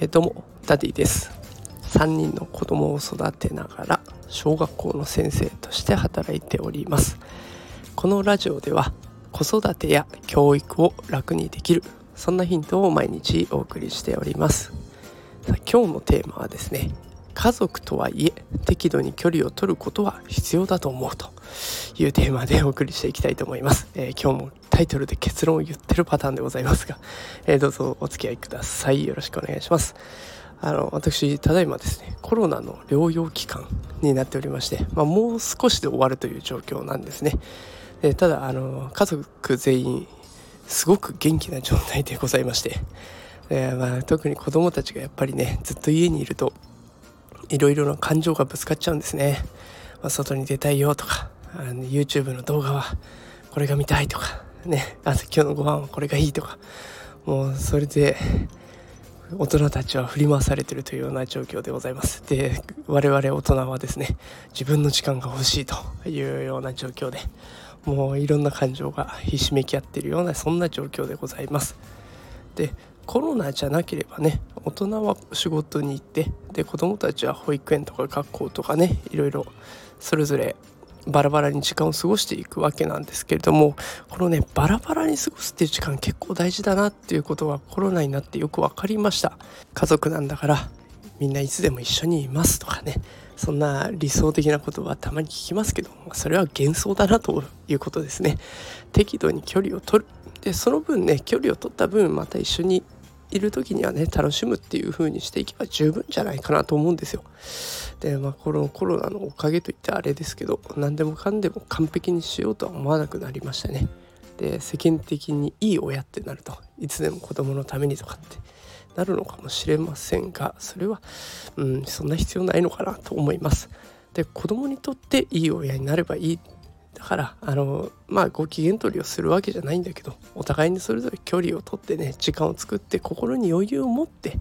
友ダディです。3人の子供を育てながら小学校の先生として働いております。このラジオでは子育てや教育を楽にできる、そんなヒントを毎日お送りしております。さあ、今日のテーマはですね、家族とはいえ適度に距離を取ることは必要だと思うというテーマでお送りしていきたいと思います。今日もタイトルで結論を言ってるパターンでございますが、どうぞお付き合いください。よろしくお願いします。私ただいまですね、コロナの療養期間になっておりまして、もう少しで終わるという状況なんですね。ただ家族全員すごく元気な状態でございまして、特に子どもたちがやっぱりね、ずっと家にいるといろいろな感情がぶつかっちゃうんですね。外に出たいよとか、YouTube の動画はこれが見たいとかね、今日のご飯はこれがいいとか、もうそれで大人たちは振り回されているというような状況でございます。で、我々大人はですね、自分の時間が欲しいというような状況で、もういろんな感情がひしめき合っているような、そんな状況でございます。で、コロナじゃなければね、大人は仕事に行って、で子どもたちは保育園とか学校とかね、いろいろそれぞれバラバラに時間を過ごしていくわけなんですけれども、このね、バラバラに過ごすっていう時間結構大事だなっていうことがコロナになってよく分かりました。家族なんだからみんないつでも一緒にいますとかね、そんな理想的なことはたまに聞きますけど、それは幻想だなということですね。適度に距離を取る。で、その分ね、距離を取った分、また一緒にいる時にはね、楽しむっていう風にしていけば十分じゃないかなと思うんですよ。で、このコロナのおかげといってあれですけど、何でもかんでも完璧にしようとは思わなくなりましたね。で、世間的にいい親ってなると、いつでも子供のためにとかってなるのかもしれませんが、それは、そんな必要ないのかなと思います。で、子供にとっていい親になればいい。だからご機嫌取りをするわけじゃないんだけど、お互いにそれぞれ距離を取ってね、時間を作って、心に余裕を持って、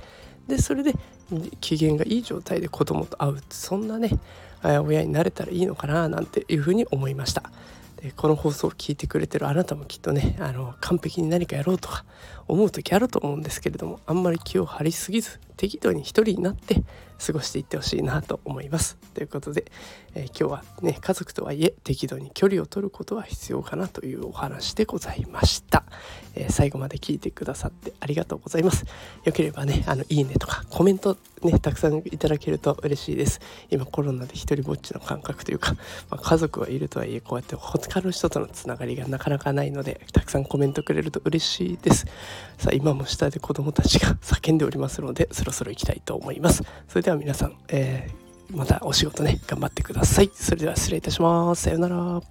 でそれで機嫌がいい状態で子供と会う、そんなね親になれたらいいのかななんていうふうに思いました。で、この放送を聞いてくれてるあなたもきっとね、完璧に何かやろうとか思う時あると思うんですけれども、あんまり気を張りすぎず、適度に一人になって過ごしていってほしいなと思います。ということで、今日はね、家族とはいえ適度に距離を取ることは必要かなというお話でございました。最後まで聞いてくださってありがとうございます。よければね、いいねとかコメントね、たくさんいただけると嬉しいです。今コロナで一人ぼっちの感覚というか、家族はいるとはいえ、こうやって他の人とのつながりがなかなかないので、たくさんコメントくれると嬉しいです。さあ、今も下で子どもたちが叫んでおりますので、そろそろ行きたいと思います。それでは皆さん、またお仕事ね、頑張ってください。それでは失礼いたします。さようなら。